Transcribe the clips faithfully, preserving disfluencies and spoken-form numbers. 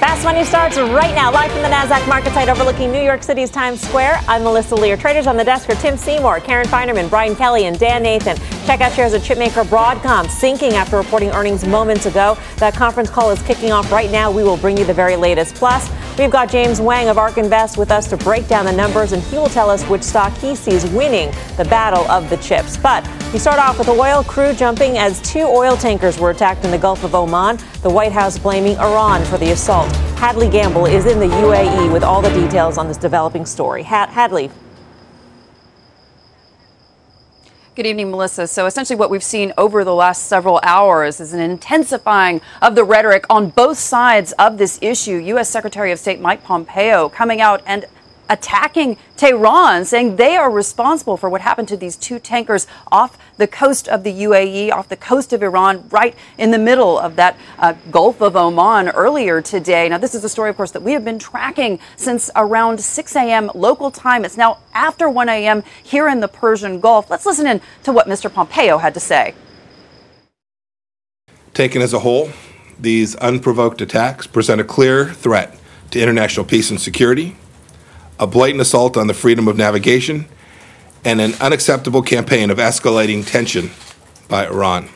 Fast Money starts right now. Live from the NASDAQ market site overlooking New York City's Times Square. I'm Melissa Lear. Traders on the desk are Tim Seymour, Karen Feinerman, Brian Kelly, and Dan Nathan. Check out shares of chipmaker Broadcom, sinking after reporting earnings moments ago. That conference call is kicking off right now. We will bring you the very latest. Plus, we've got James Wang of ARK Invest with us to break down the numbers, and he will tell us which stock he sees winning the battle of the chips. But we start off with oil crew jumping as two oil tankers were attacked in the Gulf of Oman, the White House blaming Iran for the assault. Hadley Gamble is in the U A E with all the details on this developing story. Had- Hadley. Good evening, Melissa. So essentially what we've seen over the last several hours is an intensifying of the rhetoric on both sides of this issue. U S. Secretary of State Mike Pompeo coming out and attacking Tehran, saying they are responsible for what happened to these two tankers off the coast of the U A E, off the coast of Iran, right in the middle of that uh, Gulf of Oman earlier today. Now, this is a story, of course, that we have been tracking since around six a.m. local time. It's now after one a.m. here in the Persian Gulf. Let's listen in to what Mister Pompeo had to say. Taken as a whole, these unprovoked attacks present a clear threat to international peace and security, a blatant assault on the freedom of navigation, and an unacceptable campaign of escalating tension by Iran.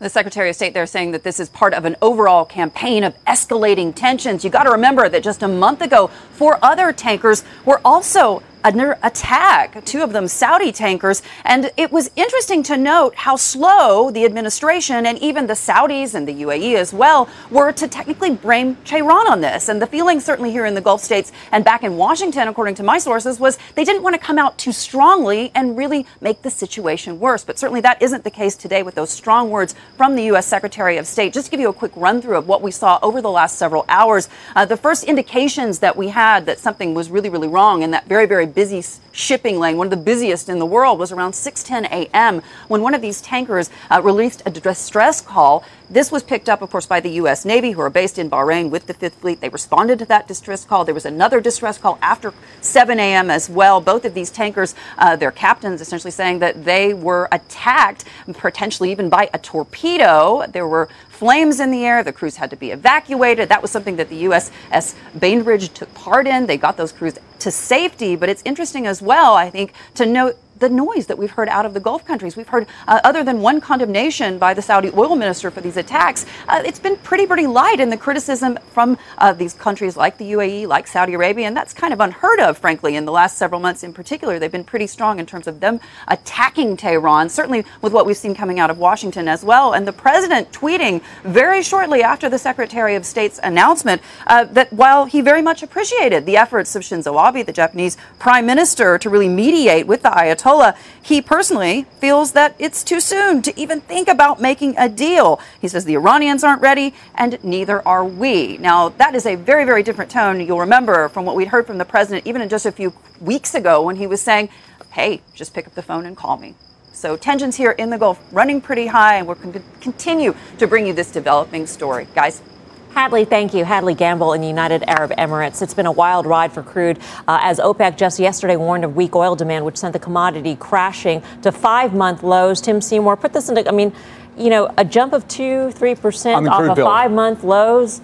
The Secretary of State there saying that this is part of an overall campaign of escalating tensions. You got to remember that just a month ago, four other tankers were also under attack, two of them Saudi tankers. And it was interesting to note how slow the administration and even the Saudis and the U A E as well were to technically blame Tehran on this. And the feeling certainly here in the Gulf states and back in Washington, according to my sources, was they didn't want to come out too strongly and really make the situation worse. But certainly that isn't the case today with those strong words from the U S. Secretary of State. Just to give you a quick run through of what we saw over the last several hours, uh, the first indications that we had that something was really, really wrong in that very, very busy shipping lane, one of the busiest in the world, was around six ten a.m. when one of these tankers uh, released a distress call. This was picked up, of course, by the U S. Navy, who are based in Bahrain with the Fifth Fleet. They responded to that distress call. There was another distress call after seven a.m. as well. Both of these tankers, uh, their captains essentially saying that they were attacked, potentially even by a torpedo. There were flames in the air. The crews had to be evacuated. That was something that the U S S Bainbridge took part in. They got those crews to safety. But it's interesting as well, I think, to note the noise that we've heard out of the Gulf countries. We've heard uh, other than one condemnation by the Saudi oil minister for these attacks. Uh, it's been pretty, pretty light in the criticism from uh, these countries like the U A E, like Saudi Arabia. And that's kind of unheard of, frankly, in the last several months in particular. They've been pretty strong in terms of them attacking Tehran, certainly with what we've seen coming out of Washington as well. And the president tweeting very shortly after the Secretary of State's announcement uh, that while he very much appreciated the efforts of Shinzo Abe, the Japanese prime minister, to really mediate with the Ayatollah, he personally feels that it's too soon to even think about making a deal. He says the Iranians aren't ready, and neither are we. Now, that is a very, very different tone, you'll remember, from what we'd heard from the president even just a few weeks ago when he was saying, hey, just pick up the phone and call me. So tensions here in the Gulf running pretty high, and we're going to continue to bring you this developing story. Guys. Hadley, thank you. Hadley Gamble in the United Arab Emirates. It's been a wild ride for crude uh, as OPEC just yesterday warned of weak oil demand, which sent the commodity crashing to five-month lows. Tim Seymour, put this into, I mean, you know, a jump of two, three percent off of five-month lows.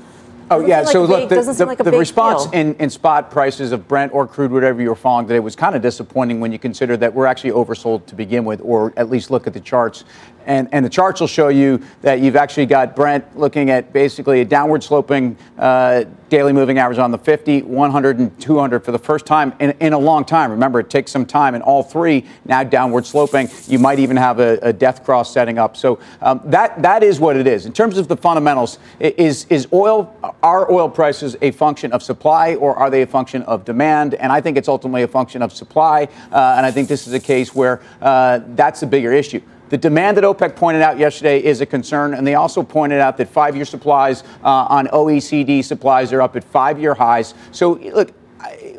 Oh, yeah. So, look, the response in, in spot prices of Brent or crude, whatever you're following today, was kind of disappointing when you consider that we're actually oversold to begin with, or at least look at the charts. And, and the charts will show you that you've actually got Brent looking at basically a downward sloping uh, daily moving average on the fifty, one hundred, and two hundred for the first time in, in a long time. Remember, it takes some time, and all three now downward sloping. You might even have a, a death cross setting up. So um, that that is what it is. In terms of the fundamentals, is is oil, are oil prices a function of supply, or are they a function of demand? And I think it's ultimately a function of supply. Uh, and I think this is a case where uh, that's the bigger issue. The demand that OPEC pointed out yesterday is a concern, and they also pointed out that five-year supplies uh, on O E C D supplies are up at five-year highs. So, look,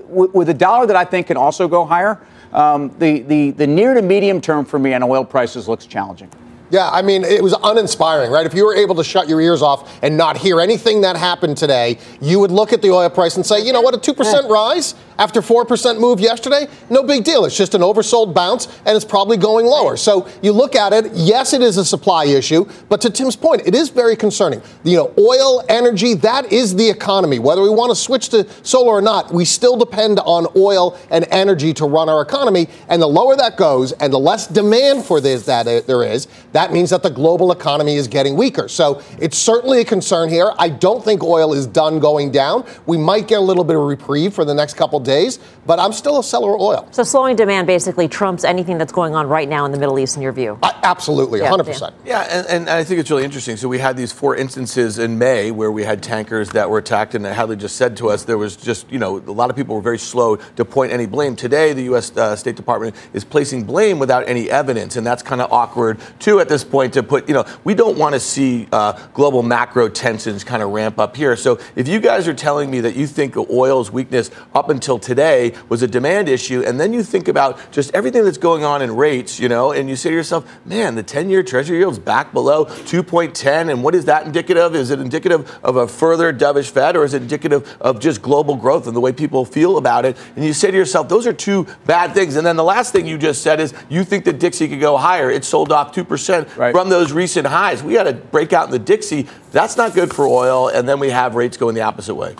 with a dollar that I think can also go higher, um, the, the, the near to medium term for me on oil prices looks challenging. Yeah, I mean, it was uninspiring, right? If you were able to shut your ears off and not hear anything that happened today, you would look at the oil price and say, you know what, a two percent rise after four percent move yesterday? No big deal. It's just an oversold bounce, and it's probably going lower. So you look at it, yes, it is a supply issue, but to Tim's point, it is very concerning. You know, oil, energy, that is the economy. Whether we want to switch to solar or not, we still depend on oil and energy to run our economy, and the lower that goes and the less demand for this that there is, that That means that the global economy is getting weaker. So it's certainly a concern here. I don't think oil is done going down. We might get a little bit of reprieve for the next couple of days, but I'm still a seller of oil. So slowing demand basically trumps anything that's going on right now in the Middle East, in your view? I, absolutely, yeah, one hundred percent. Yeah, yeah and, and I think it's really interesting. So we had these four instances in May where we had tankers that were attacked, and Hadley just said to us there was just, you know, a lot of people were very slow to point any blame. Today, the U S Uh, State Department is placing blame without any evidence, and that's kind of awkward, too, at this point to put, you know, we don't want to see uh, global macro tensions kind of ramp up here. So if you guys are telling me that you think oil's weakness up until today was a demand issue, and then you think about just everything that's going on in rates, you know, and you say to yourself, man, the ten-year Treasury yield's back below two point one zero, and what is that indicative of? Is it indicative of a further dovish Fed, or is it indicative of just global growth and the way people feel about it? And you say to yourself, those are two bad things. And then the last thing you just said is you think that Dixie could go higher. It sold off two percent. Right. From those recent highs. We had a breakout in the Dixie. That's not good for oil. And then we have rates going the opposite way.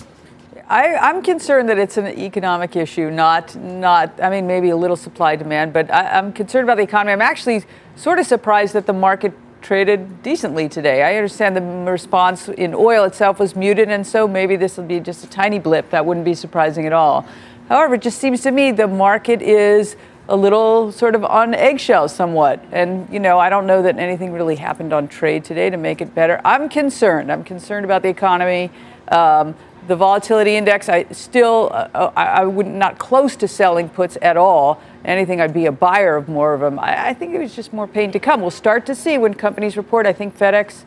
I, I'm concerned that it's an economic issue, not, not I mean, maybe a little supply demand, but I, I'm concerned about the economy. I'm actually sort of surprised that the market traded decently today. I understand the response in oil itself was muted, and so maybe this will be just a tiny blip. That wouldn't be surprising at all. However, it just seems to me the market is a little sort of on eggshells somewhat. And, you know, I don't know that anything really happened on trade today to make it better. I'm concerned. I'm concerned about the economy. Um, the volatility index, I still, uh, I, I would not close to selling puts at all. Anything, I'd be a buyer of more of them. I, I think it was just more pain to come. We'll start to see when companies report. I think FedEx,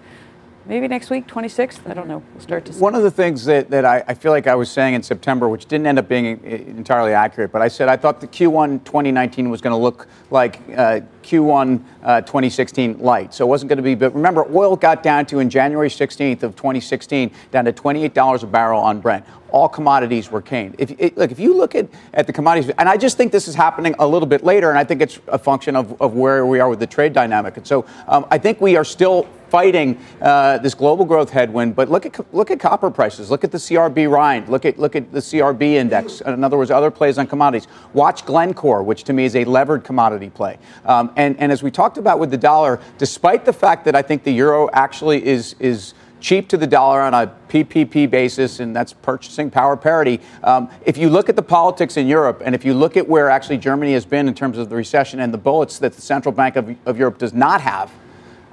maybe next week, twenty-sixth. I don't know. We'll start to see. One of the things that, that I, I feel like I was saying in September, which didn't end up being entirely accurate, but I said I thought the Q one twenty nineteen was going to look like uh, Q one uh, twenty sixteen light. So it wasn't going to be. But remember, oil got down to, in January sixteenth of twenty sixteen, down to twenty-eight dollars a barrel on Brent. All commodities were caned. If, it, look, if you look at, at the commodities, and I just think this is happening a little bit later, and I think it's a function of, of where we are with the trade dynamic. And so um, I think we are still fighting uh, this global growth headwind, but look at look at copper prices, look at the C R B Rhind, look at look at the C R B index. In other words, other plays on commodities. Watch Glencore, which to me is a levered commodity play. Um, and and as we talked about with the dollar, despite the fact that I think the euro actually is is. cheap to the dollar on a P P P basis, and that's purchasing power parity. Um, if you look at the politics in Europe, and if you look at where actually Germany has been in terms of the recession and the bullets that the Central Bank of, of Europe does not have,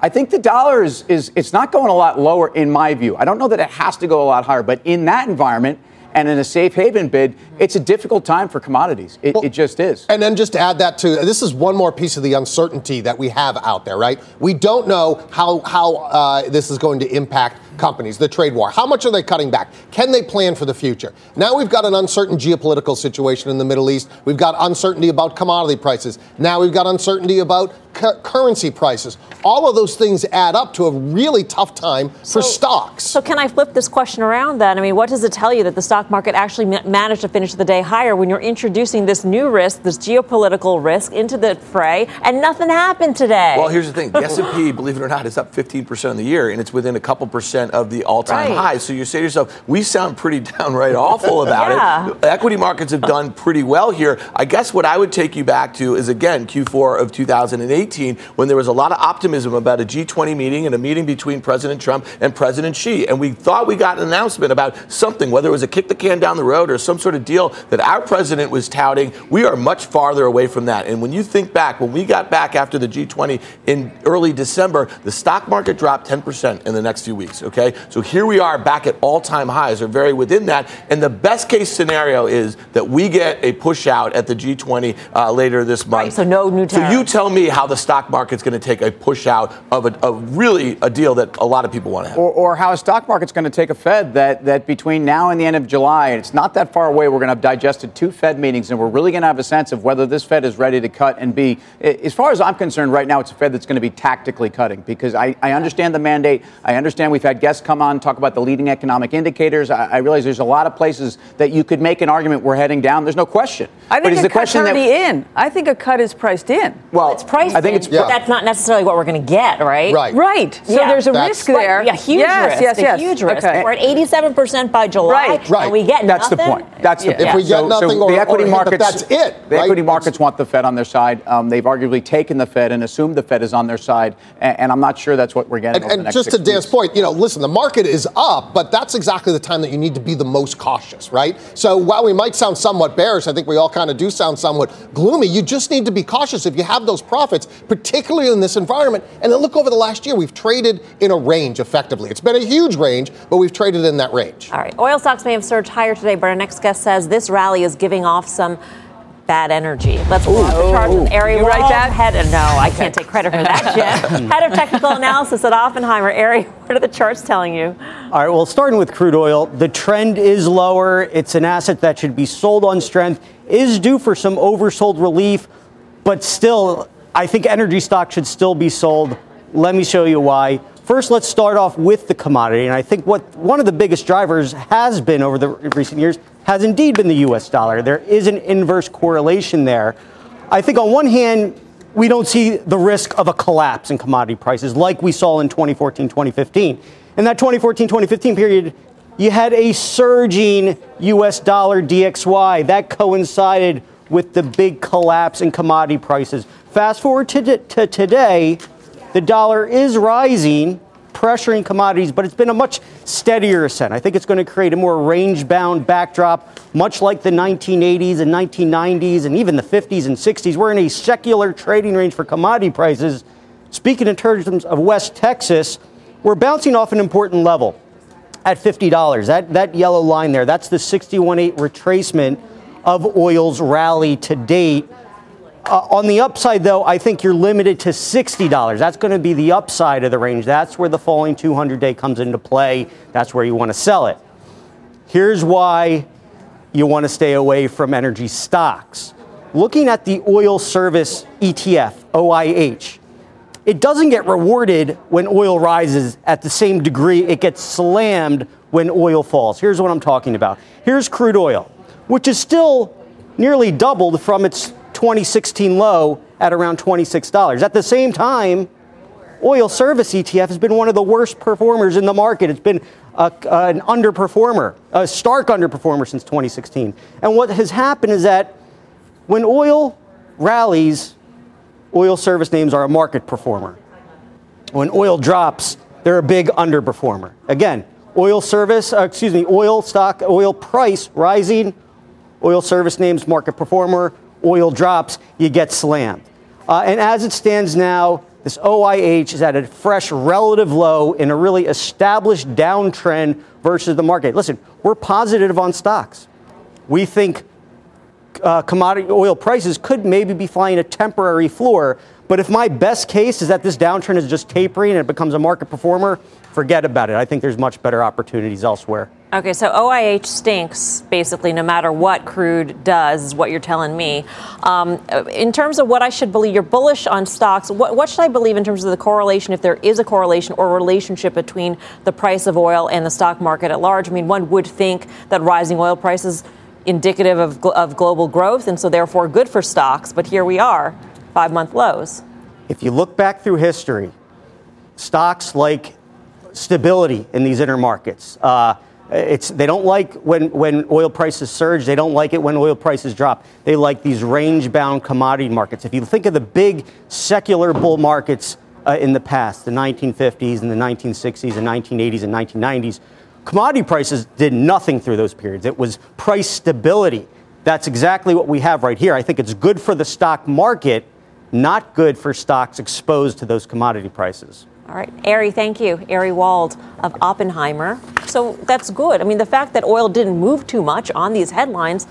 I think the dollar is, is it's not going a lot lower in my view. I don't know that it has to go a lot higher, but in that environment, and in a safe haven bid, it's a difficult time for commodities. It, well, it just is. And then just to add that to, this is one more piece of the uncertainty that we have out there, right? We don't know how, how uh, this is going to impact companies, the trade war. How much are they cutting back? Can they plan for the future? Now we've got an uncertain geopolitical situation in the Middle East. We've got uncertainty about commodity prices. Now we've got uncertainty about cu- currency prices. All of those things add up to a really tough time for so, stocks. So can I flip this question around then? I mean, what does it tell you that the stock market actually ma- managed to finish the day higher when you're introducing this new risk, this geopolitical risk into the fray, and nothing happened today? Well, here's the thing. The S and P, believe it or not, is up fifteen percent of the year, and it's within a couple percent of the all-time right. high. So you say to yourself, we sound pretty downright awful about yeah. it. The equity markets have done pretty well here. I guess what I would take you back to is, again, Q four of two thousand eighteen, when there was a lot of optimism about a G twenty meeting and a meeting between President Trump and President Xi. And we thought we got an announcement about something, whether it was a kick the can down the road or some sort of deal that our president was touting. We are much farther away from that. And when you think back, when we got back after the G twenty in early December, the stock market dropped ten percent in the next few weeks, okay? So here we are back at all-time highs or very within that. And the best-case scenario is that we get a push-out at the G twenty uh, later this month. Right, so no new tariffs. So you tell me how the stock market's going to take a push-out of a, a really a deal that a lot of people want to have. Or, or how a stock market's going to take a Fed that, that between now and the end of July, and it's not that far away, we're going to have digested two Fed meetings, and we're really going to have a sense of whether this Fed is ready to cut and be, as far as I'm concerned right now, it's a Fed that's going to be tactically cutting because I, I understand the mandate. I understand we've had guests come on, talk about the leading economic indicators. I, I realize there's a lot of places that you could make an argument we're heading down. There's no question. I think but is a the cut's question already that, in. I think a cut is priced in. Well, it's priced I think in, it's, yeah. but that's not necessarily what we're going to get, right? Right. Right. So yeah. there's a that's, risk there. Right. Yeah, huge yes, risk. Yes, yes, a huge risk. Okay. We're at eighty-seven percent by July, right. right. and we get that's nothing. That's the point. That's the yeah. point. If we get so, nothing so or, the equity or markets, that's it. The right? equity markets want the Fed on their side. Um, they've arguably taken the Fed and assumed the Fed is on their side, and, and I'm not sure that's what we're getting. And, over and the next just to Dan's point, you know, listen, the market is up, but that's exactly the time that you need to be the most cautious, right? So while we might sound somewhat bearish, I think we all kind of do sound somewhat gloomy. You just need to be cautious if you have those profits, particularly in this environment. And then look over the last year, we've traded in a range effectively. It's been a huge range, but we've traded in that range. All right. Oil stocks may have surged higher today, but our next guest says this rally is giving off some bad energy. Let's walk the charts with Ari Wong. Head of, no, I can't take credit for that yet. Head of technical analysis at Oppenheimer. Ari, what are the charts telling you? All right, well, starting with crude oil, the trend is lower. It's an asset that should be sold on strength, is due for some oversold relief, but still, I think energy stock should still be sold. Let me show you why. First, let's start off with the commodity, and I think what one of the biggest drivers has been over the recent years has indeed been the U S dollar. There is an inverse correlation there. I think on one hand, we don't see the risk of a collapse in commodity prices like we saw in twenty fourteen twenty fifteen. In that twenty fourteen twenty fifteen period, you had a surging U S dollar D X Y. That coincided with the big collapse in commodity prices. Fast forward to, t- to today, the dollar is rising, pressuring commodities, but it's been a much steadier ascent. I think it's going to create a more range-bound backdrop, much like the nineteen eighties and nineteen nineties and even the fifties and sixties. We're in a secular trading range for commodity prices. Speaking in terms of West Texas, we're bouncing off an important level at fifty dollars. That, that yellow line there, that's the sixty-one point eight retracement of oil's rally to date. Uh, on the upside, though, I think you're limited to sixty dollars. That's going to be the upside of the range. That's where the falling two hundred day comes into play. That's where you want to sell it. Here's why you want to stay away from energy stocks. Looking at the oil service E T F, O I H, it doesn't get rewarded when oil rises at the same degree. It gets slammed when oil falls. Here's what I'm talking about. Here's crude oil, which is still nearly doubled from its twenty sixteen low at around twenty-six dollars. At the same time, oil service E T F has been one of the worst performers in the market. It's been a, uh, an underperformer, a stark underperformer since twenty sixteen. And what has happened is that when oil rallies, oil service names are a market performer. When oil drops, they're a big underperformer. Again, oil service, uh, excuse me, oil stock, oil price rising, oil service names market performer. Oil drops, you get slammed. Uh, and as it stands now, this O I H is at a fresh relative low in a really established downtrend versus the market. Listen, we're positive on stocks. We think uh, commodity oil prices could maybe be flying a temporary floor. But if my best case is that this downtrend is just tapering and it becomes a market performer, forget about it. I think there's much better opportunities elsewhere. Okay, so O I H stinks, basically, no matter what crude does, is what you're telling me. Um, in terms of what I should believe, you're bullish on stocks. What, what should I believe in terms of the correlation, if there is a correlation or relationship between the price of oil and the stock market at large? I mean, one would think that rising oil prices indicative of, of global growth, and so therefore good for stocks. But here we are, five-month lows. If you look back through history, stocks like stability in these inner markets. Uh, It's, they don't like when, when oil prices surge. They don't like it when oil prices drop. They like these range-bound commodity markets. If you think of the big secular bull markets uh, in the past, the nineteen fifties and the nineteen sixties and nineteen eighties and nineteen nineties, Commodity prices did nothing through those periods. It was price stability. That's exactly what we have right here. I think it's good for the stock market, not good for stocks exposed to those commodity prices. All right. Ari, thank you. Ari Wald of Oppenheimer. So that's good. I mean, the fact that oil didn't move too much on these headlines,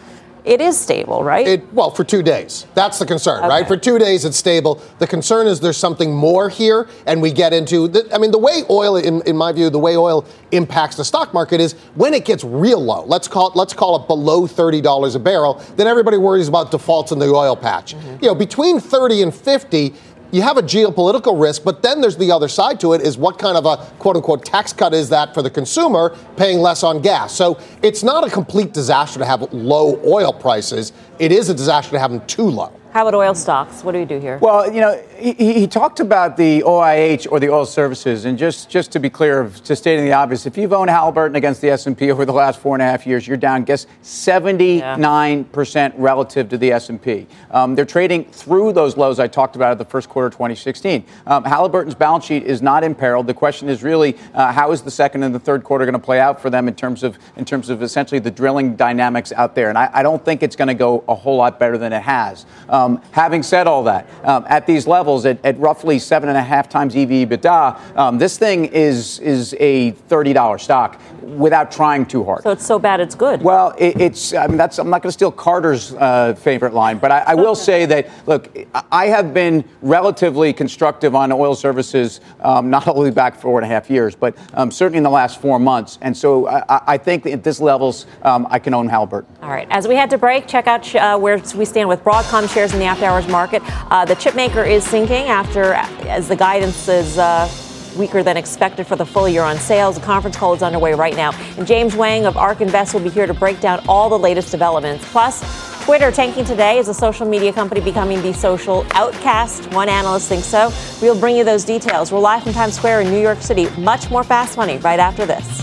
it is stable, right? It, well, for two days. That's the concern, okay. right? For two days, it's stable. The concern is there's something more here, and we get into... The, I mean, the way oil, in, in my view, the way oil impacts the stock market is when it gets real low. Let's call it, let's call it below thirty dollars a barrel. Then everybody worries about defaults in the oil patch. Mm-hmm. You know, between thirty and fifty... You have a geopolitical risk, but then there's the other side to it is what kind of a quote-unquote tax cut is that for the consumer paying less on gas? So it's not a complete disaster to have low oil prices. It is a disaster to have them too low. How about oil stocks? What do we do here? Well, you know, he, he talked about the O I H or the oil services. And just, just to be clear, to stating the obvious, if you've owned Halliburton against the S and P over the last four and a half years, you're down, guess, seventy-nine percent yeah. relative to the S and P. Um, they're trading through those lows I talked about at the first quarter of twenty sixteen. Um, Halliburton's balance sheet is not imperiled. The question is really uh, how is the second and the third quarter going to play out for them in terms of in terms of essentially the drilling dynamics out there. And I, I don't think it's going to go a whole lot better than it has. Um, Um, having said all that, um, at these levels, at, at roughly seven and a half times E V/EBITDA, um, this thing is is a thirty dollar stock without trying too hard. So it's so bad it's good. Well, it, it's I mean that's I'm not going to steal Carter's uh, favorite line, but I, I will say that look, I have been relatively constructive on oil services, um, not only back four and a half years, but um, certainly in the last four months. And so I, I think at this levels, um, I can own Halliburton. All right. As we head to break, check out uh, where we stand with Broadcom shares in the after-hours market. Uh, the chip maker is sinking after, as the guidance is uh, weaker than expected for the full year on sales. A conference call is underway right now. And James Wang of ARK Invest will be here to break down all the latest developments. Plus, Twitter tanking today. Is a social media company becoming the social outcast? One analyst thinks so. We'll bring you those details. We're live from Times Square in New York City. Much more Fast Money right after this.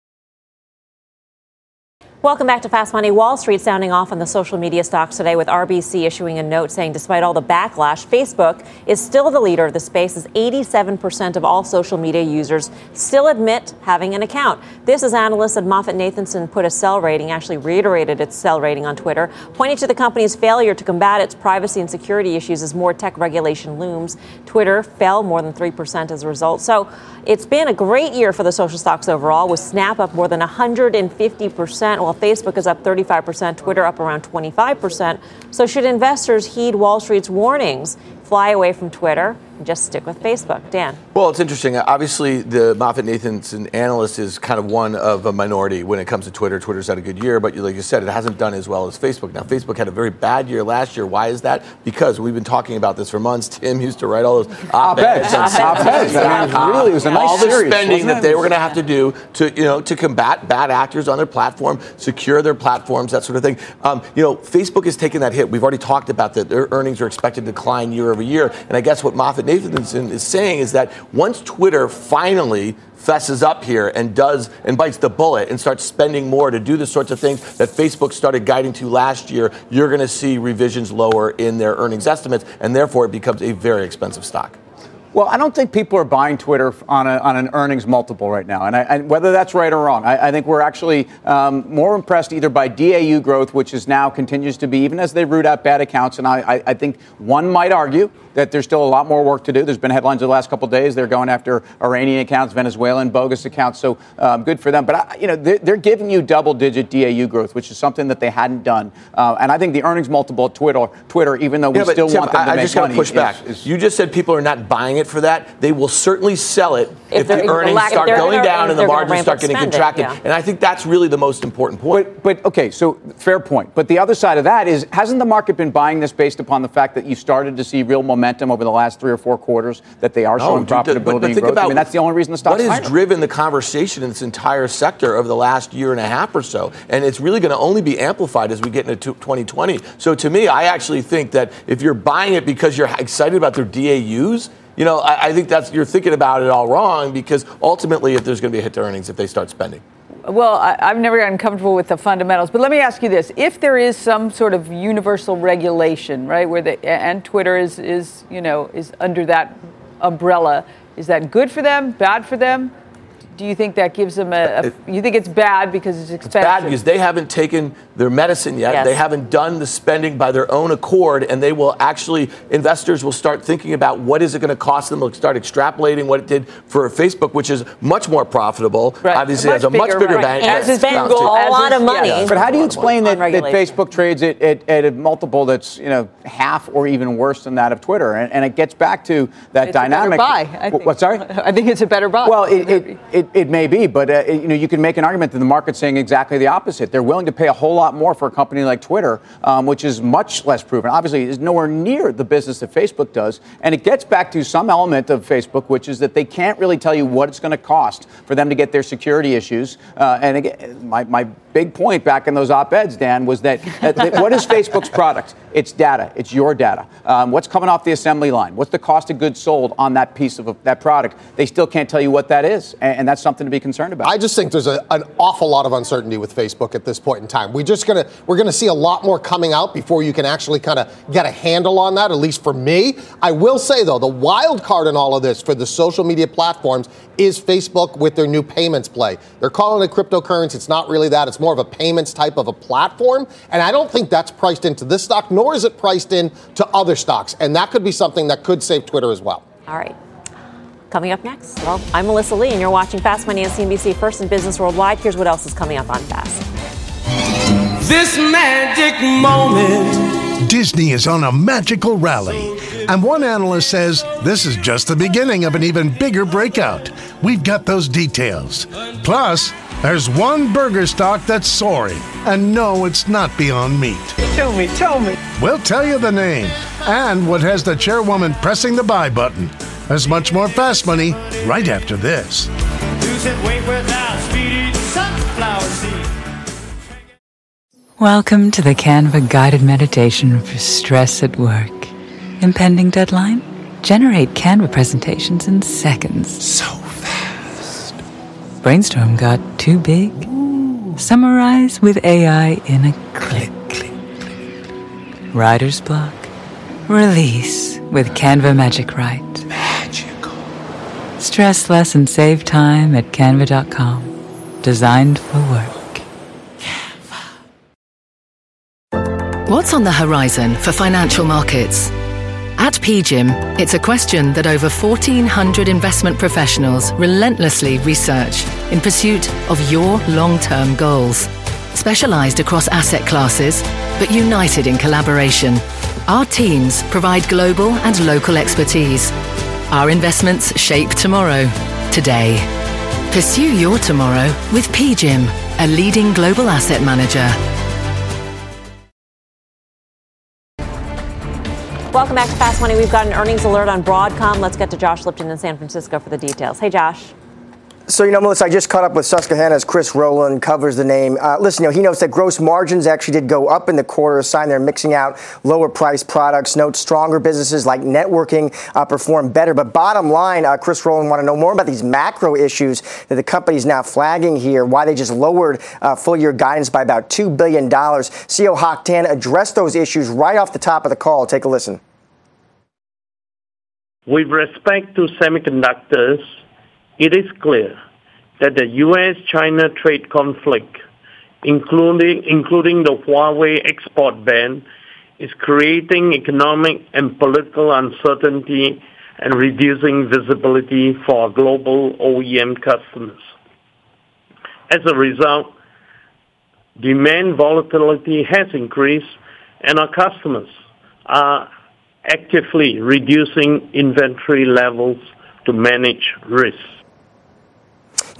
Welcome back to Fast Money. Wall Street sounding off on the social media stocks today with R B C issuing a note saying despite all the backlash, Facebook is still the leader of the space as eighty-seven percent of all social media users still admit having an account. This is analysts at Moffett Nathanson put a sell rating, actually reiterated its sell rating on Twitter, pointing to the company's failure to combat its privacy and security issues as more tech regulation looms. Twitter fell more than three percent as a result. So it's been a great year for the social stocks overall, with Snap up more than one hundred fifty percent. Well, Facebook is up thirty-five percent, Twitter up around twenty-five percent. So should investors heed Wall Street's warnings, fly away from Twitter, and just stick with Facebook? Dan? Well, it's interesting. Obviously, the Moffett Nathanson analyst is kind of one of a minority when it comes to Twitter. Twitter's had a good year, but like you said, it hasn't done as well as Facebook. Now, Facebook had a very bad year last year. Why is that? Because we've been talking about this for months. Tim used to write all those op-eds. op-eds. op-eds. I mean, really, it was a nice all the series, spending that they were going to have to do to, you know, to combat bad actors on their platform, secure their platforms, that sort of thing. Um, you know, Facebook has taken that hit. We've already talked about that. Their earnings are expected to decline year over year, and I guess what Moffett Nathanson is saying is that once Twitter finally fesses up here and does and bites the bullet and starts spending more to do the sorts of things that Facebook started guiding to last year, you're going to see revisions lower in their earnings estimates, and therefore it becomes a very expensive stock. Well, I don't think people are buying Twitter on, a, on an earnings multiple right now. And, I, and whether that's right or wrong, I, I think we're actually um, more impressed either by D A U growth, which is now continues to be, even as they root out bad accounts. And I, I, I think one might argue that there's still a lot more work to do. There's been headlines the last couple of days. They're going after Iranian accounts, Venezuelan, bogus accounts. So um, good for them. But, I, you know, they're, they're giving you double-digit D A U growth, which is something that they hadn't done. Uh, and I think the earnings multiple at Twitter, Twitter even though we yeah, still Tim, want them to I, make I just money. Push back. Is, is, you just said people are not buying it. It for that, they will certainly sell it if, if the earnings lack, start going down and the margins start getting contracted. Yeah. And I think that's really the most important point. But, but, okay, so fair point. But the other side of that is, hasn't the market been buying this based upon the fact that you started to see real momentum over the last three or four quarters, that they are no, showing profitability but, but and growth? About, I mean, that's the only reason the stock's higher. What has driven the conversation in this entire sector over the last year and a half or so? And it's really going to only be amplified as we get into twenty twenty. So to me, I actually think that if you're buying it because you're excited about their D A Us, you know, I, I think that's you're thinking about it all wrong, because ultimately if there's going to be a hit to earnings if they start spending. Well, I, I've never gotten comfortable with the fundamentals, but let me ask you this. If there is some sort of universal regulation, right, where the and Twitter is, is you know, is under that umbrella, is that good for them, bad for them? Do you think that gives them a, a you think it's bad because it's expensive? It's bad because they haven't taken their medicine yet. Yes. They haven't done the spending by their own accord, and they will actually, investors will start thinking about what is it going to cost them. They'll start extrapolating what it did for Facebook, which is much more profitable. Right. Obviously, it has a much bigger, bigger right. bank. And it's been a lot of money. Yeah. But how do you explain that, that Facebook trades at, at, at a multiple that's, you know, half or even worse than that of Twitter? And, and it gets back to that it's dynamic. It's a better buy, I think. What, sorry? I think it's a better buy. Well, it, it, it It may be, but uh, you know, you can make an argument that the market's saying exactly the opposite. They're willing to pay a whole lot more for a company like Twitter, um, which is much less proven. Obviously, it's nowhere near the business that Facebook does. And it gets back to some element of Facebook, which is that they can't really tell you what it's going to cost for them to get their security issues. Uh, and again, my, my big point back in those op-eds, Dan, was that, that, that what is Facebook's product? It's data. It's your data. Um, what's coming off the assembly line? What's the cost of goods sold on that piece of a, that product? They still can't tell you what that is. And, and that's something to be concerned about. I just think there's a, an awful lot of uncertainty with Facebook at this point in time. We just gonna we're gonna see a lot more coming out before you can actually kind of get a handle on that. At least for me, I will say though, the wild card in all of this for the social media platforms is Facebook with their new payments play. They're calling it cryptocurrency. It's not really that. It's more of a payments type of a platform, and I don't think that's priced into this stock, nor is it priced in to other stocks. And that could be something that could save Twitter as well. All right. Coming up next, well, I'm Melissa Lee, and you're watching Fast Money on C N B C, first in business worldwide. Here's what else is coming up on Fast. This magic moment. Disney is on a magical rally, and one analyst says this is just the beginning of an even bigger breakout. We've got those details. Plus, there's one burger stock that's soaring, and no, it's not Beyond Meat. Tell me, tell me. We'll tell you the name and what has the chairwoman pressing the buy button. There's much more Fast Money right after this. Welcome to the Canva guided meditation for stress at work. Impending deadline? Generate Canva presentations in seconds. So fast. Brainstorm got too big? Ooh. Summarize with A I in a click. click, click, click. Writer's block? Release with Canva Magic Write. Stress less and save time at canva dot com. Designed for work. Canva. What's on the horizon for financial markets? At P G I M, it's a question that over fourteen hundred investment professionals relentlessly research in pursuit of your long-term goals. Specialized across asset classes, but united in collaboration. Our teams provide global and local expertise. Our investments shape tomorrow, today. Pursue your tomorrow with P G I M, a leading global asset manager. Welcome back to Fast Money. We've got an earnings alert on Broadcom. Let's get to Josh Lipton in San Francisco for the details. Hey, Josh. So, you know, Melissa, I just caught up with Susquehanna's Chris Rowland, covers the name. Uh, listen, you know, he notes that gross margins actually did go up in the quarter, a sign they're mixing out lower-priced products. Notes stronger businesses like networking uh, performed better. But bottom line, uh, Chris Rowland wanted to know more about these macro issues that the company's now flagging here, why they just lowered uh, full-year guidance by about two billion dollars. C E O Hock Tan addressed those issues right off the top of the call. Take a listen. With respect to semiconductors, it is clear that the U S China trade conflict, including, including the Huawei export ban, is creating economic and political uncertainty and reducing visibility for global O E M customers. As a result, demand volatility has increased, and our customers are actively reducing inventory levels to manage risk.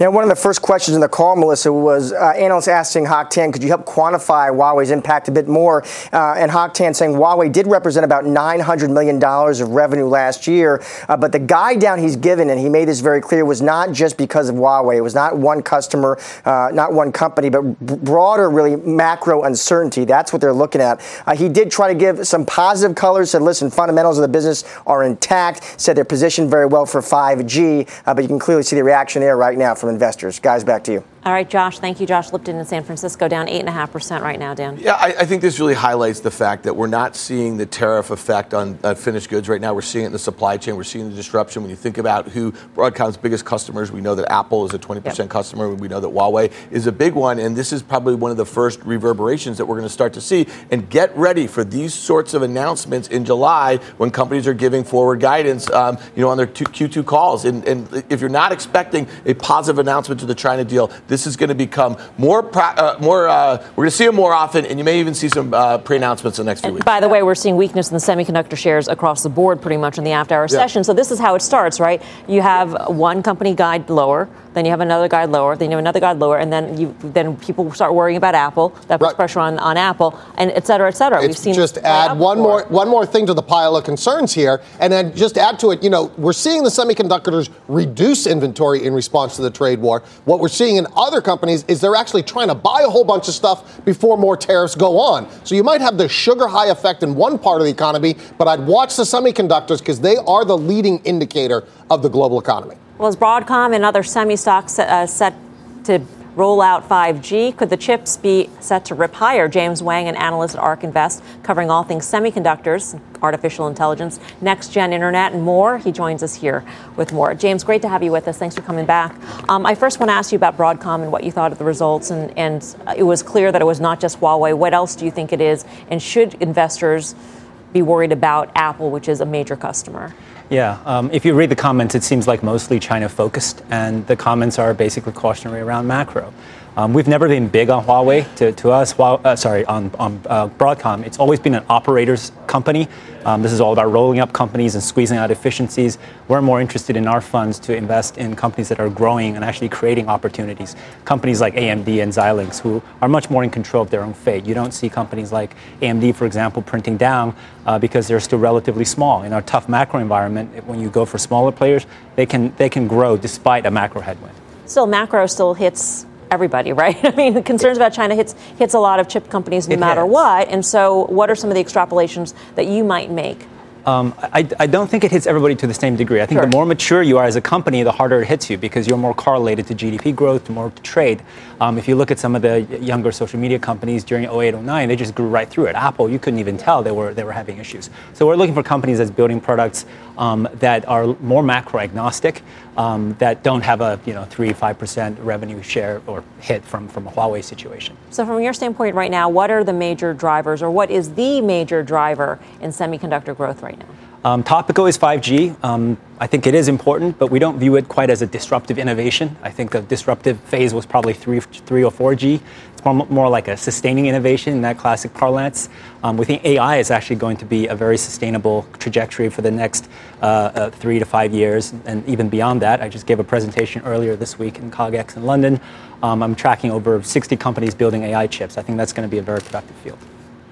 Now, one of the first questions in the call, Melissa, was uh, analysts asking Hock Tan, could you help quantify Huawei's impact a bit more? Uh, and Hock Tan saying Huawei did represent about nine hundred million dollars of revenue last year, uh, but the guide down he's given, and he made this very clear, was not just because of Huawei. It was not one customer, uh, not one company, but b- broader, really, macro uncertainty. That's what they're looking at. Uh, he did try to give some positive colors, said, listen, fundamentals of the business are intact, said they're positioned very well for five G, uh, but you can clearly see the reaction there right now from investors. Guys, back to you. All right, Josh. Thank you, Josh Lipton in San Francisco, down eight point five percent right now, Dan. Yeah, I, I think this really highlights the fact that we're not seeing the tariff effect on uh, finished goods right now. We're seeing it in the supply chain. We're seeing the disruption. When you think about who Broadcom's biggest customers, we know that Apple is a twenty percent yep. customer. We know that Huawei is a big one. And this is probably one of the first reverberations that we're going to start to see. And get ready for these sorts of announcements in July when companies are giving forward guidance um, you know, on their Q two calls. And, and if you're not expecting a positive announcement to the China deal, this is going to become more, uh, more. Uh, we're going to see it more often, and you may even see some uh, pre-announcements in the next few weeks. By the way, we're seeing weakness in the semiconductor shares across the board pretty much in the after-hour yeah. session. So this is how it starts, right? You have one company guide lower, then you have another guide lower, then you have another guide lower, and then you, then people start worrying about Apple. That puts right. pressure on, on Apple, and et cetera, et cetera. It's We've seen just add one more, one more thing to the pile of concerns here, and then just add to it, you know, we're seeing the semiconductors reduce inventory in response to the trade war. What we're seeing in other companies is they're actually trying to buy a whole bunch of stuff before more tariffs go on. So you might have the sugar high effect in one part of the economy, but I'd watch the semiconductors because they are the leading indicator of the global economy. Well, as Broadcom and other semi stocks uh, set to roll out five G, could the chips be set to rip higher? James Wang, an analyst at ARK Invest, covering all things semiconductors, artificial intelligence, next-gen internet, and more. He joins us here with more. James, great to have you with us. Thanks for coming back. Um, I first want to ask you about Broadcom and what you thought of the results, and, and it was clear that it was not just Huawei. What else do you think it is, and should investors be worried about Apple, which is a major customer? Yeah, um, if you read the comments, it seems like mostly China-focused, and the comments are basically cautionary around macro. Um, we've never been big on Huawei. To, to us, Huawei, uh, sorry, on, on uh, Broadcom, it's always been an operator's company. Um, this is all about rolling up companies and squeezing out efficiencies. We're more interested in our funds to invest in companies that are growing and actually creating opportunities. Companies like A M D and Xilinx, who are much more in control of their own fate. You don't see companies like A M D, for example, printing down uh, because they're still relatively small. In our tough macro environment, when you go for smaller players, they can they can grow despite a macro headwind. Still, macro still hits everybody, right? I mean, the concerns about China hits hits a lot of chip companies no it matter hits. what. And so what are some of the extrapolations that you might make? Um, I, I don't think it hits everybody to the same degree. I think sure. the more mature you are as a company, the harder it hits you because you're more correlated to G D P growth, more to trade. Um, if you look at some of the younger social media companies during oh eight, oh nine, they just grew right through it. Apple, you couldn't even tell they were they were having issues. So we're looking for companies that's building products um, that are more macro agnostic, um, that don't have a you know three five percent revenue share or hit from from a Huawei situation. So from your standpoint right now, what are the major drivers, or what is the major driver in semiconductor growth right now? Now. Um, topical is five G. Um, I think it is important, but we don't view it quite as a disruptive innovation. I think the disruptive phase was probably three, three or four G. It's more, more like a sustaining innovation in that classic parlance. Um, we think A I is actually going to be a very sustainable trajectory for the next uh, uh, three to five years, and even beyond that. I just gave a presentation earlier this week in COGEX in London. Um, I'm tracking over sixty companies building A I chips. I think that's going to be a very productive field.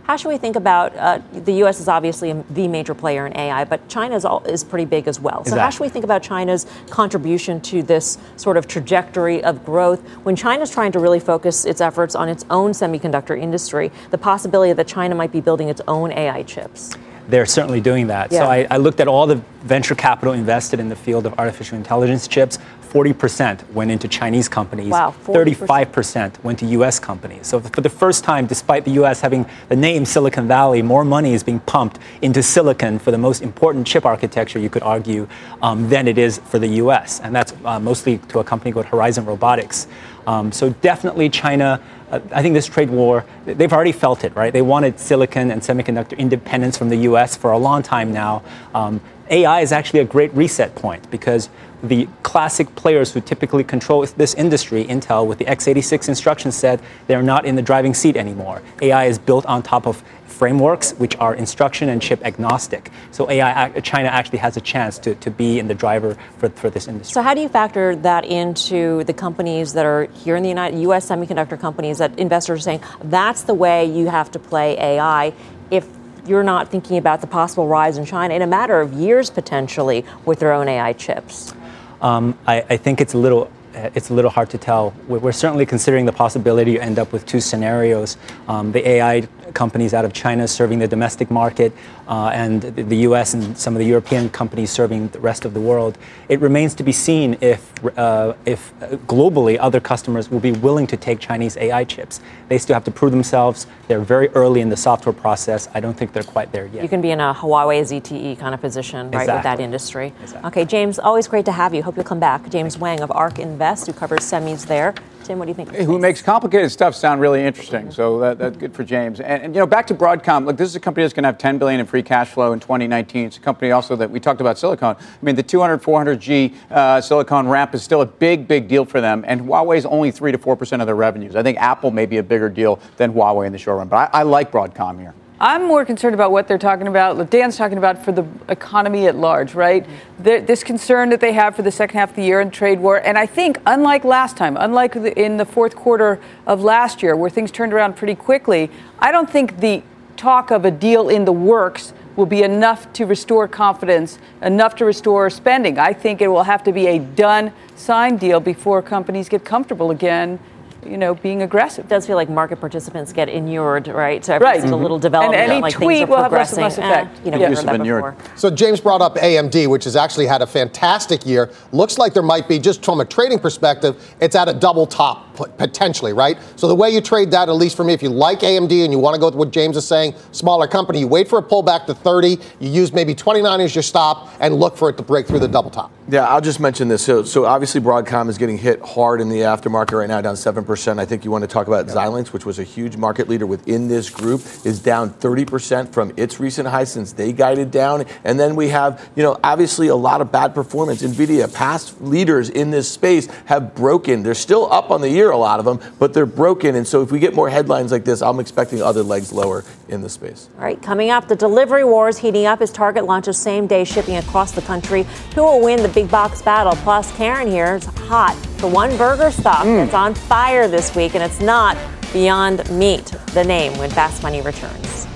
How should we think about, uh, the U S is obviously the major player in A I, but China is, all, is pretty big as well. So exactly. How should we think about China's contribution to this sort of trajectory of growth? When China's trying to really focus its efforts on its own semiconductor industry, the possibility that China might be building its own A I chips. they're certainly doing that. Yeah. So I, I looked at all the venture capital invested in the field of artificial intelligence chips. forty percent went into Chinese companies. Wow, forty percent. thirty-five percent went to U S companies. So for the first time, despite the U S having the name Silicon Valley, more money is being pumped into silicon for the most important chip architecture, you could argue, um, than it is for the U S. And that's uh, mostly to a company called Horizon Robotics. Um, so definitely China, uh, I think this trade war, they've already felt it, right? They wanted silicon and semiconductor independence from the U S for a long time now. Um, A I is actually a great reset point because the classic players who typically control this industry, Intel, with the x eighty-six instruction set, they're not in the driving seat anymore. A I is built on top of frameworks which are instruction and chip agnostic. So A I, China actually has a chance to, to be in the driver for, for this industry. So how do you factor that into the companies that are here in the United, U S semiconductor companies that investors are saying, that's the way you have to play A I if you're not thinking about the possible rise in China in a matter of years potentially with their own A I chips? Um, I, I think it's a little it's a little hard to tell. We're certainly considering the possibility you end up with two scenarios. Um, the A I companies out of China serving the domestic market uh, and the U S and some of the European companies serving the rest of the world. It remains to be seen if, uh, if globally other customers will be willing to take Chinese A I chips. They still have to prove themselves. They're very early in the software process. I don't think they're quite there yet. You can be in a Huawei Z T E kind of position, right, exactly. With that industry. Exactly. Okay, James, always great to have you. Hope you'll come back. James Wang of ARK Invest, who covers semis there. Tim, what do you think? Who makes complicated stuff sound really interesting. So that, that's good for James. And, and, you know, back to Broadcom. Look, this is a company that's going to have ten billion dollars in free cash flow in twenty nineteen. It's a company also that we talked about silicon. I mean, the two hundred, four hundred G uh, silicon ramp is still a big, big deal for them. And Huawei's only three to four percent of their revenues. I think Apple may be a bigger deal than Huawei in the short run. But I, I like Broadcom here. I'm more concerned about what they're talking about, what Dan's talking about for the economy at large, right? Mm-hmm. This concern that they have for the second half of the year and trade war. And I think, unlike last time, unlike the, in the fourth quarter of last year, where things turned around pretty quickly, I don't think the talk of a deal in the works will be enough to restore confidence, enough to restore spending. I think it will have to be a done, signed deal before companies get comfortable again, you know, being aggressive. It does feel like market participants get inured, right? So every right. Mm-hmm. little development, and any like tweet will have less and less effect. Eh, you know, yeah. use of so James brought up A M D, which has actually had a fantastic year. Looks like there might be, just from a trading perspective, it's at a double top potentially, right? So the way you trade that, at least for me, if you like A M D and you want to go with what James is saying, smaller company, you wait for a pullback to thirty, you use maybe twenty-nine as your stop, and look for it to break through the double top. Yeah, I'll just mention this. So, so obviously Broadcom is getting hit hard in the aftermarket right now, down seven percent. I think you want to talk about Xilinx, which was a huge market leader within this group, is down thirty percent from its recent high since they guided down. And then we have, you know, obviously a lot of bad performance. NVIDIA, past leaders in this space, have broken. They're still up on the year, a lot of them, but they're broken. And so if we get more headlines like this, I'm expecting other legs lower in the space. All right, coming up, the delivery war is heating up as Target launches same-day shipping across the country. Who will win the big box battle? Plus, Karen here is hot for one burger stock mm. that's on fire this week, and it's not Beyond Meat, the name, when Fast Money returns.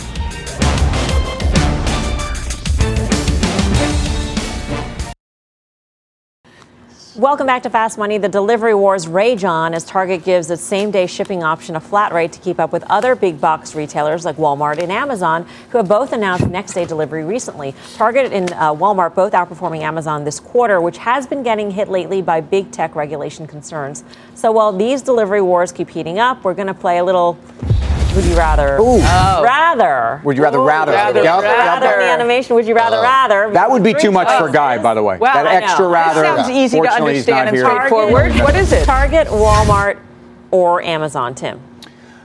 Welcome back to Fast Money. The delivery wars rage on as Target gives its same-day shipping option a flat rate to keep up with other big-box retailers like Walmart and Amazon, who have both announced next-day delivery recently. Target and uh, Walmart both outperforming Amazon this quarter, which has been getting hit lately by big tech regulation concerns. So while these delivery wars keep heating up, we're going to play a little... Would you rather? Ooh. Oh. Rather. Would you rather, Ooh, rather? Rather, yeah. rather. rather. The animation, would you rather, uh, rather? That would be too much oh, for Guy, by the way. Well, that I extra know. rather. It sounds easy to understand and straightforward. What is it? Target, Walmart, or Amazon, Tim?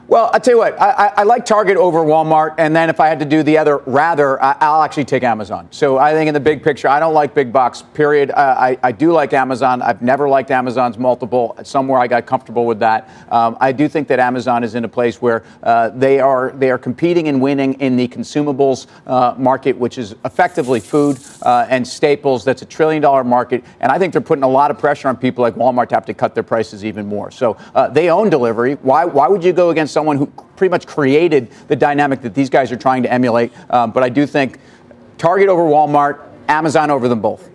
Well, I'll tell you what, I, I, I like Target over Walmart, and then if I had to do the other rather, I, I'll actually take Amazon. So I think in the big picture, I don't like big box, period. Uh, I, I do like Amazon. I've never liked Amazon's multiple. Somewhere I got comfortable with that. Um, I do think that Amazon is in a place where uh, they are they are competing and winning in the consumables uh, market, which is effectively food uh, and staples. That's a trillion-dollar market, and I think they're putting a lot of pressure on people like Walmart to have to cut their prices even more. So uh, they own delivery. Why, why would you go against someone who pretty much created the dynamic that these guys are trying to emulate. Um, but I do think Target over Walmart, Amazon over them both.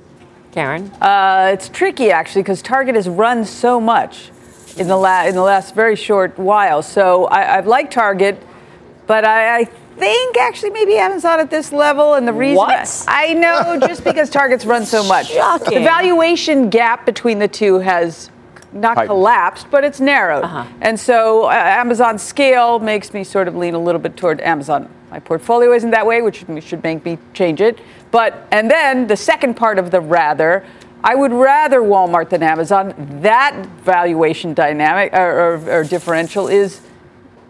Karen? Uh, it's tricky, actually, because Target has run so much in the, la- in the last very short while. So I- I've liked Target, but I, I think actually maybe Amazon at this level, and the reason what? I know just because Target's run so much. Shocking. The valuation gap between the two has not Titan. collapsed, but it's narrowed. Uh-huh. And so uh, Amazon's scale makes me sort of lean a little bit toward Amazon. My portfolio isn't that way, which should make me change it. But, and then the second part of the rather, I would rather Walmart than Amazon. That valuation dynamic or, or, or differential is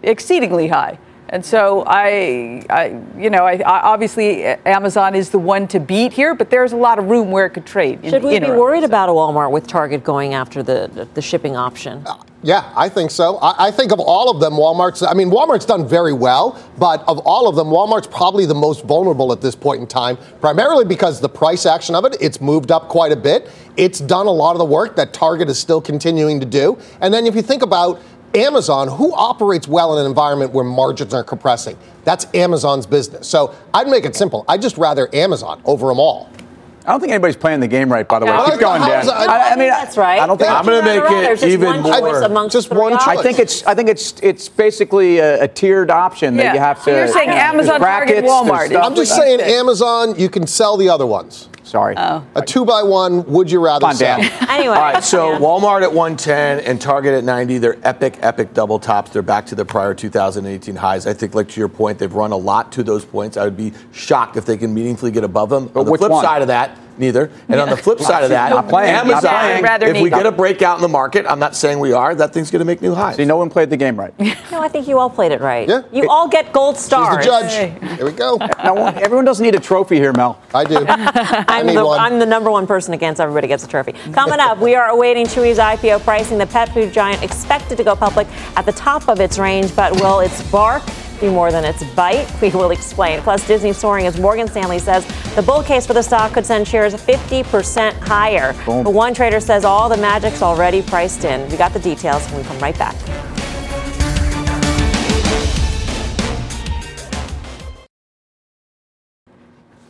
exceedingly high. And so I, I you know, I, I obviously Amazon is the one to beat here, but there's a lot of room where it could trade. In, Should we interim, be worried so. about a Walmart with Target going after the the shipping option? Uh, yeah, I think so. I, I think of all of them, Walmart's, I mean, Walmart's done very well, but of all of them, Walmart's probably the most vulnerable at this point in time, primarily because the price action of it, it's moved up quite a bit. It's done a lot of the work that Target is still continuing to do. And then if you think about Amazon, who operates well in an environment where margins are compressing? That's Amazon's business. So I'd make it simple. I'd just rather Amazon over them all. I don't think anybody's playing the game right, by the way. No, Keep I, going, Dan. I, I, I mean, that's right. I don't think yeah. I'm going to make it even more. Just one choice. I think it's. I think it's. It's basically a, a tiered option yeah. that you have to. So you're saying yeah. Amazon, Target, Walmart. I'm just saying Amazon. You can sell the other ones. Sorry. Oh. A two by one, would you rather on, sell? Anyway. All right, so yeah. Walmart at one ten and Target at ninety, they're epic, epic double tops. They're back to their prior two thousand eighteen highs. I think, like to your point, they've run a lot to those points. I would be shocked if they can meaningfully get above them. But on the flip one? side of that, neither. And on the flip side of that, not playing, Amazon, not playing. Rather if we get a breakout in the market, I'm not saying we are, that thing's going to make new highs. See, no one played the game right. No, I think you all played it right. Yeah. You it, all get gold stars. She's the judge. Hey. Here we go. Now, everyone doesn't need a trophy here, Mel. I do. I'm, I need the, one. I'm the number one person against everybody gets a trophy. Coming up, we are awaiting Chewy's I P O pricing. The pet food giant expected to go public at the top of its range, but will its bark be more than its bite? We will explain. Plus, Disney soaring as Morgan Stanley says the bull case for the stock could send shares fifty percent higher. Boom. But one trader says all the magic's already priced in. We got the details and we come right back.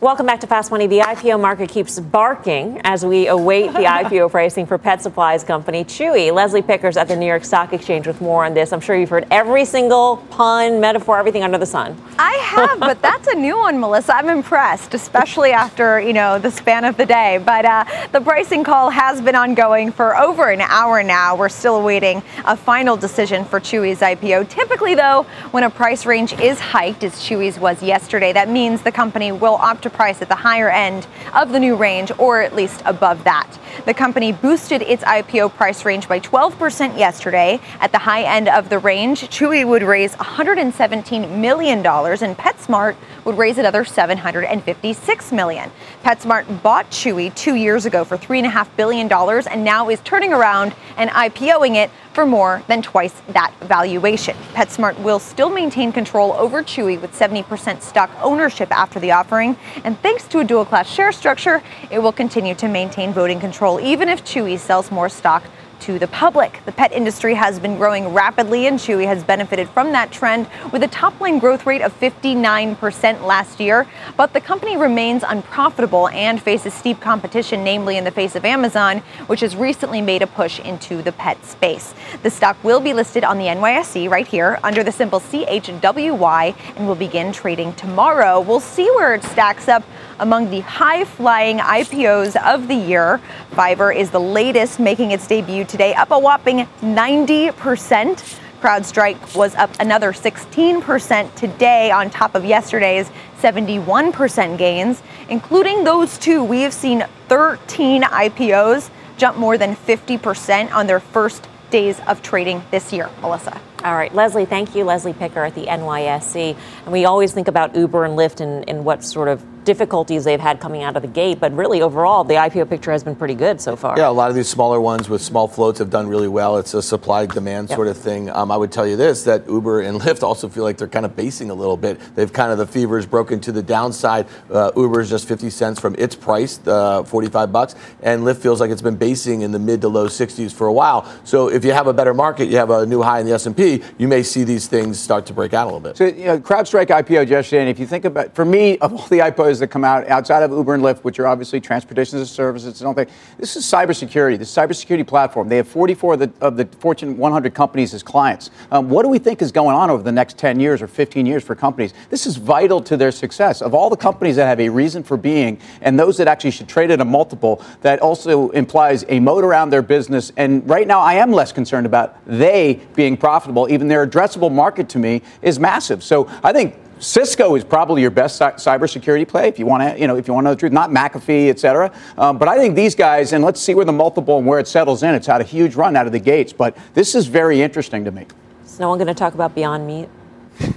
Welcome back to Fast Money. The I P O market keeps barking as we await the I P O pricing for pet supplies company Chewy. Leslie Pickers at the New York Stock Exchange with more on this. I'm sure you've heard every single pun, metaphor, everything under the sun. I have, but that's a new one, Melissa. I'm impressed, especially after, you know, the span of the day. But uh, the pricing call has been ongoing for over an hour now. We're still awaiting a final decision for Chewy's I P O. Typically, though, when a price range is hiked, as Chewy's was yesterday, that means the company will opt to price at the higher end of the new range, or at least above that. The company boosted its I P O price range by twelve percent yesterday. At the high end of the range, Chewy would raise one hundred seventeen million dollars, and PetSmart would raise another seven hundred fifty-six million dollars. PetSmart bought Chewy two years ago for three point five billion dollars and now is turning around and IPOing it for more than twice that valuation. PetSmart will still maintain control over Chewy with seventy percent stock ownership after the offering, and thanks to a dual-class share structure, it will continue to maintain voting control even if Chewy sells more stock to the public. The pet industry has been growing rapidly, and Chewy has benefited from that trend with a top-line growth rate of fifty-nine percent last year. But the company remains unprofitable and faces steep competition, namely in the face of Amazon, which has recently made a push into the pet space. The stock will be listed on the N Y S E right here under the symbol C H W Y and will begin trading tomorrow. We'll see where it stacks up among the high-flying I P Os of the year. Fiverr is the latest, making its debut today, up a whopping ninety percent. CrowdStrike was up another sixteen percent today on top of yesterday's seventy-one percent gains. Including those two, we have seen thirteen I P Os jump more than fifty percent on their first days of trading this year, Melissa. All right, Leslie, thank you. Leslie Picker at the N Y S E. And we always think about Uber and Lyft and, and what sort of difficulties they've had coming out of the gate, but really overall the I P O picture has been pretty good so far. Yeah, a lot of these smaller ones with small floats have done really well. It's a supply demand yep. sort of thing. Um, I would tell you this, that Uber and Lyft also feel like they're kind of basing a little bit. They've kind of, the fever's broken to the downside. Uh, Uber's just fifty cents from its price, uh, forty-five bucks, and Lyft feels like it's been basing in the mid to low sixties for a while. So if you have a better market, you have a new high in the S and P, you may see these things start to break out a little bit. So you know, CrowdStrike I P O yesterday, and if you think about, for me, of all the I P Os plays that come out outside of Uber and Lyft, which are obviously transportation as a service. It's an thing. This is cybersecurity, the cybersecurity platform. They have forty-four of the, of the Fortune one hundred companies as clients. Um, what do we think is going on over the next ten years or fifteen years for companies? This is vital to their success. Of all the companies that have a reason for being and those that actually should trade at a multiple, that also implies a moat around their business. And right now I am less concerned about they being profitable. Even their addressable market to me is massive. So I think Cisco is probably your best cybersecurity play if you want to, you know, if you want to know the truth, not McAfee, et cetera. Um, but I think these guys, and let's see where the multiple and where it settles in. It's had a huge run out of the gates, but this is very interesting to me. Is no one going to talk about Beyond Meat?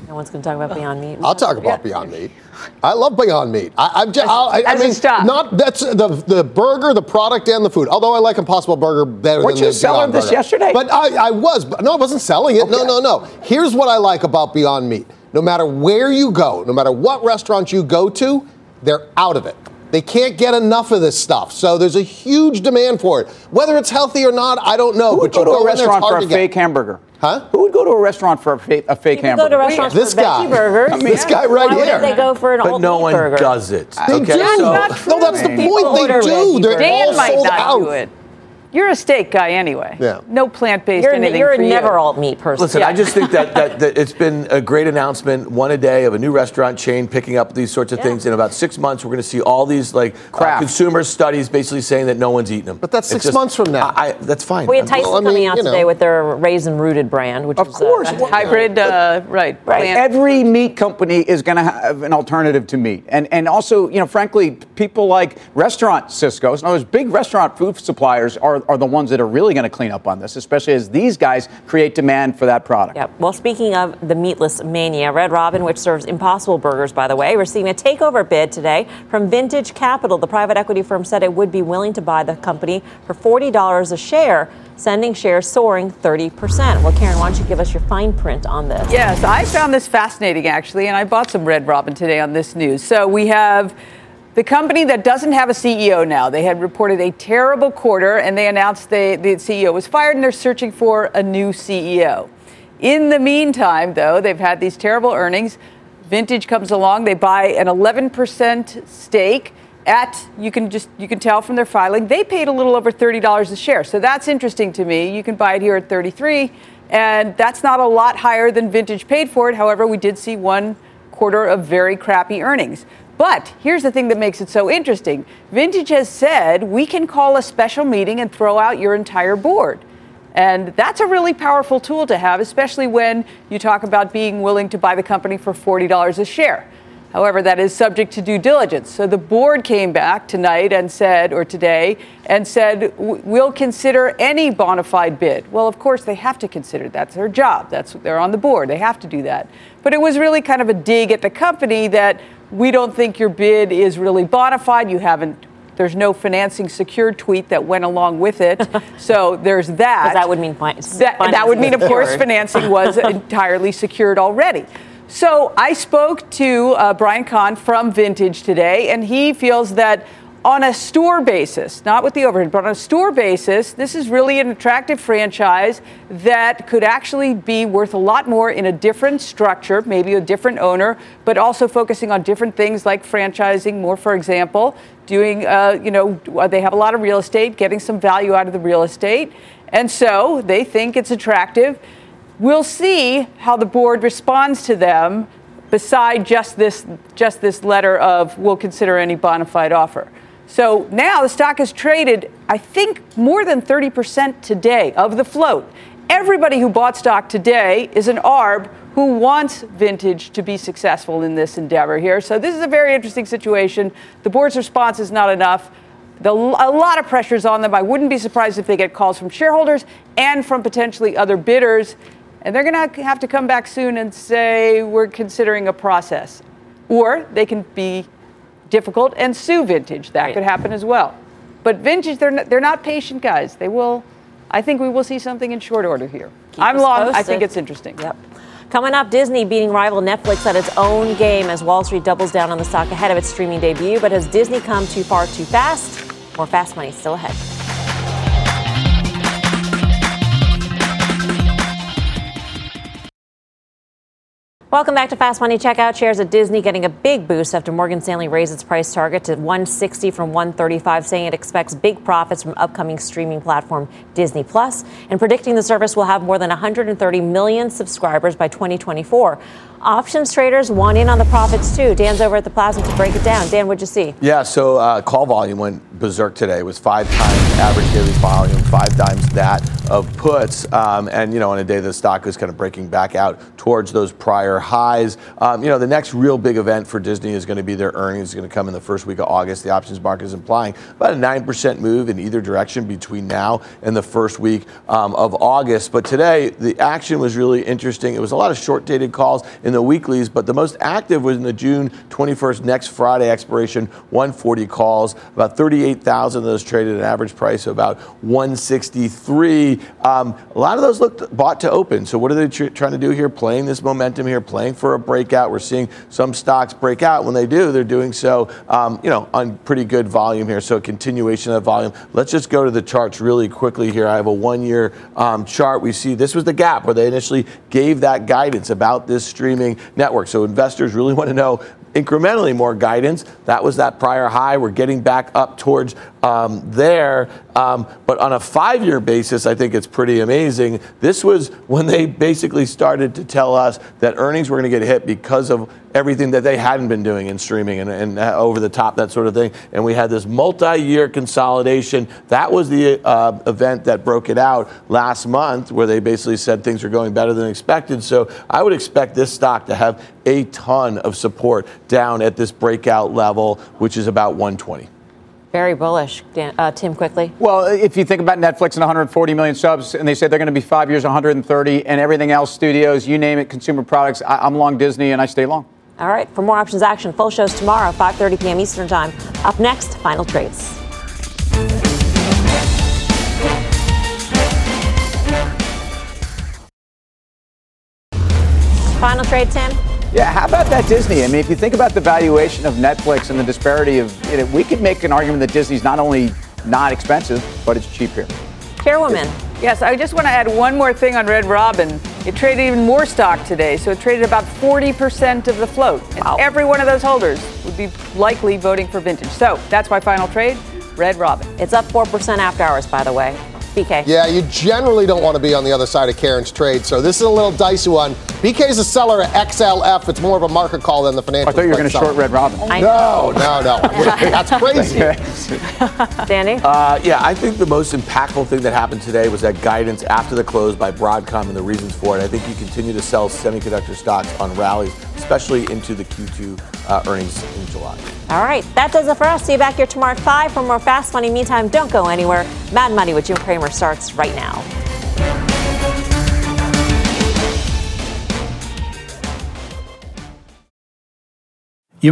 No one's going to talk about Beyond Meat. I'll talk about yeah. Beyond Meat. I love Beyond Meat. I, I'm just, I, I mean, not that's the the burger, the product, and the food. Although I like Impossible Burger better Weren't than the Beyond Burger. Weren't you selling this yesterday? But I, I was. But no, I wasn't selling it. Okay. No, no, no. Here's what I like about Beyond Meat. No matter where you go, no matter what restaurant you go to, they're out of it. They can't get enough of this stuff. So there's a huge demand for it. Whether it's healthy or not, I don't know. Who would but go, go to a restaurant for a fake hamburger? Huh? Who would go to a restaurant for a fake, a fake hamburger? Go to restaurants this for guy. Burgers. I mean, this yeah. guy right Why here. They go for an but old no one burger? Does it. They okay. do. So, that's no, that's the People point. They do. They're Dan all might sold not out. Do it. You're a steak guy anyway. Yeah. No plant-based you're anything You're a never-alt-meat person. Listen, yeah. I just think that, that, that it's been a great announcement, one a day, of a new restaurant chain picking up these sorts of yeah. things. In about six months, we're going to see all these like uh, consumer studies basically saying that no one's eating them. But that's six just, months from now. I, I, that's fine. We had Tyson well, I mean, coming out you know. today with their raisin-rooted brand, which of is course. A hybrid, uh, right. right. Every meat company is going to have an alternative to meat. And and also, you know, frankly, people like restaurant Cisco's, and those big restaurant food suppliers are are the ones that are really going to clean up on this, especially as these guys create demand for that product. Yeah. Well, speaking of the meatless mania, Red Robin, which serves Impossible Burgers, by the way, receiving a takeover bid today from Vintage Capital. The private equity firm said it would be willing to buy the company for forty dollars a share, sending shares soaring thirty percent. Well, Karen, why don't you give us your fine print on this? Yes, I found this fascinating, actually, and I bought some Red Robin today on this news. So we have the company that doesn't have a C E O now. They had reported a terrible quarter, and they announced they, the C E O was fired, and they're searching for a new C E O. In the meantime, though, they've had these terrible earnings. Vintage comes along. They buy an eleven percent stake at, you can just you can tell from their filing, they paid a little over thirty dollars a share. So that's interesting to me. You can buy it here at thirty-three, and that's not a lot higher than Vintage paid for it. However, we did see one quarter of very crappy earnings. But here's the thing that makes it so interesting. Vintage has said, we can call a special meeting and throw out your entire board. And that's a really powerful tool to have, especially when you talk about being willing to buy the company for forty dollars a share. However, that is subject to due diligence. So the board came back tonight and said, or today, and said, we'll consider any bona fide bid. Well, of course, they have to consider. That's their job. That's they're on the board. They have to do that. But it was really kind of a dig at the company that we don't think your bid is really bona fide. You haven't. There's no financing secured tweet that went along with it. So there's that. That would mean fin- that, that would mean, of course, financing was entirely secured already. So I spoke to uh, Brian Kahn from Vintage today, and he feels that on a store basis, not with the overhead, but on a store basis, this is really an attractive franchise that could actually be worth a lot more in a different structure, maybe a different owner, but also focusing on different things like franchising more, for example, doing, uh, you know, they have a lot of real estate, getting some value out of the real estate. And so they think it's attractive. We'll see how the board responds to them beside just this just this letter of we'll consider any bona fide offer. So now the stock has traded, I think, more than thirty percent today of the float. Everybody who bought stock today is an A R B who wants Vintage to be successful in this endeavor here. So this is a very interesting situation. The board's response is not enough. The, a lot of pressure is on them. I wouldn't be surprised if they get calls from shareholders and from potentially other bidders. And they're going to have to come back soon and say, we're considering a process. Or they can be difficult and sue Vintage. That right. could happen as well. But Vintage, they're not, they're not patient guys. They will. I think we will see something in short order here. Keep I'm long. Posted. I think it's interesting. Yep. Coming up, Disney beating rival Netflix at its own game as Wall Street doubles down on the stock ahead of its streaming debut. But has Disney come too far too fast? More Fast Money still ahead. Welcome back to Fast Money. Check out shares of Disney getting a big boost after Morgan Stanley raised its price target to one sixty from one thirty-five, saying it expects big profits from upcoming streaming platform Disney Plus, and predicting the service will have more than one hundred thirty million subscribers by twenty twenty-four. Options traders want in on the profits, too. Dan's over at the Plaza to break it down. Dan, what'd you see? Yeah, so uh, call volume went berserk today. It was five times average daily volume, five times that of puts. Um, and, you know, on a day the stock was kind of breaking back out towards those prior highs. Um, you know, the next real big event for Disney is going to be their earnings. It's going to come in the first week of August. The options market is implying about a nine percent move in either direction between now and the first week um, of August. But today, the action was really interesting. It was a lot of short-dated calls in the weeklies, but the most active was in the June twenty-first, next Friday expiration, one forty calls. About thirty-eight thousand of those traded at an average price of about one sixty-three. Um, a lot of those looked bought to open. So what are they tr- trying to do here? Playing this momentum here, playing for a breakout. We're seeing some stocks break out. When they do, they're doing so, um, you know, on pretty good volume here. So a continuation of that volume. Let's just go to the charts really quickly here. I have a one-year um, chart. We see this was the gap where they initially gave that guidance about this stream network. So investors really want to know incrementally more guidance. That was that prior high. We're getting back up towards um, there. Um, but on a five-year basis, I think it's pretty amazing. This was when they basically started to tell us that earnings were going to get hit because of everything that they hadn't been doing in streaming and, and uh, over the top, that sort of thing. And we had this multi-year consolidation. That was the uh, event that broke it out last month, where they basically said things are going better than expected. So I would expect this stock to have a ton of support down at this breakout level, which is about one twenty. Very bullish. Dan, uh, Tim, quickly. Well, if you think about Netflix and one hundred forty million subs, and they said they're going to be five years, one hundred thirty, and everything else, studios, you name it, consumer products, I- I'm long Disney, and I stay long. All right. For more options action, full shows tomorrow, five thirty p.m. Eastern Time. Up next, Final Trades. Final trade, Tim? Yeah, how about that Disney? I mean, if you think about the valuation of Netflix and the disparity of it, you know, we could make an argument that Disney's not only not expensive, but it's cheap here. Chairwoman. Yes, I just want to add one more thing on Red Robin. It traded even more stock today, so it traded about forty percent of the float. And wow. Every one of those holders would be likely voting for vintage. So that's my final trade, Red Robin. It's up four percent after hours, by the way. B K. Yeah, you generally don't want to be on the other side of Karen's trade, so this is a little dicey one. B K's a seller at X L F. It's more of a market call than the financial. I thought you were going to short Red Robin. I no, know. no, no. That's crazy. Danny? Uh, yeah, I think the most impactful thing that happened today was that guidance after the close by Broadcom and the reasons for it. I think you continue to sell semiconductor stocks on rallies, especially into the Q two uh, earnings in July. All right, that does it for us. See you back here tomorrow at five for more Fast Money. Meantime, don't go anywhere. Mad Money with Jim Cramer starts right now. You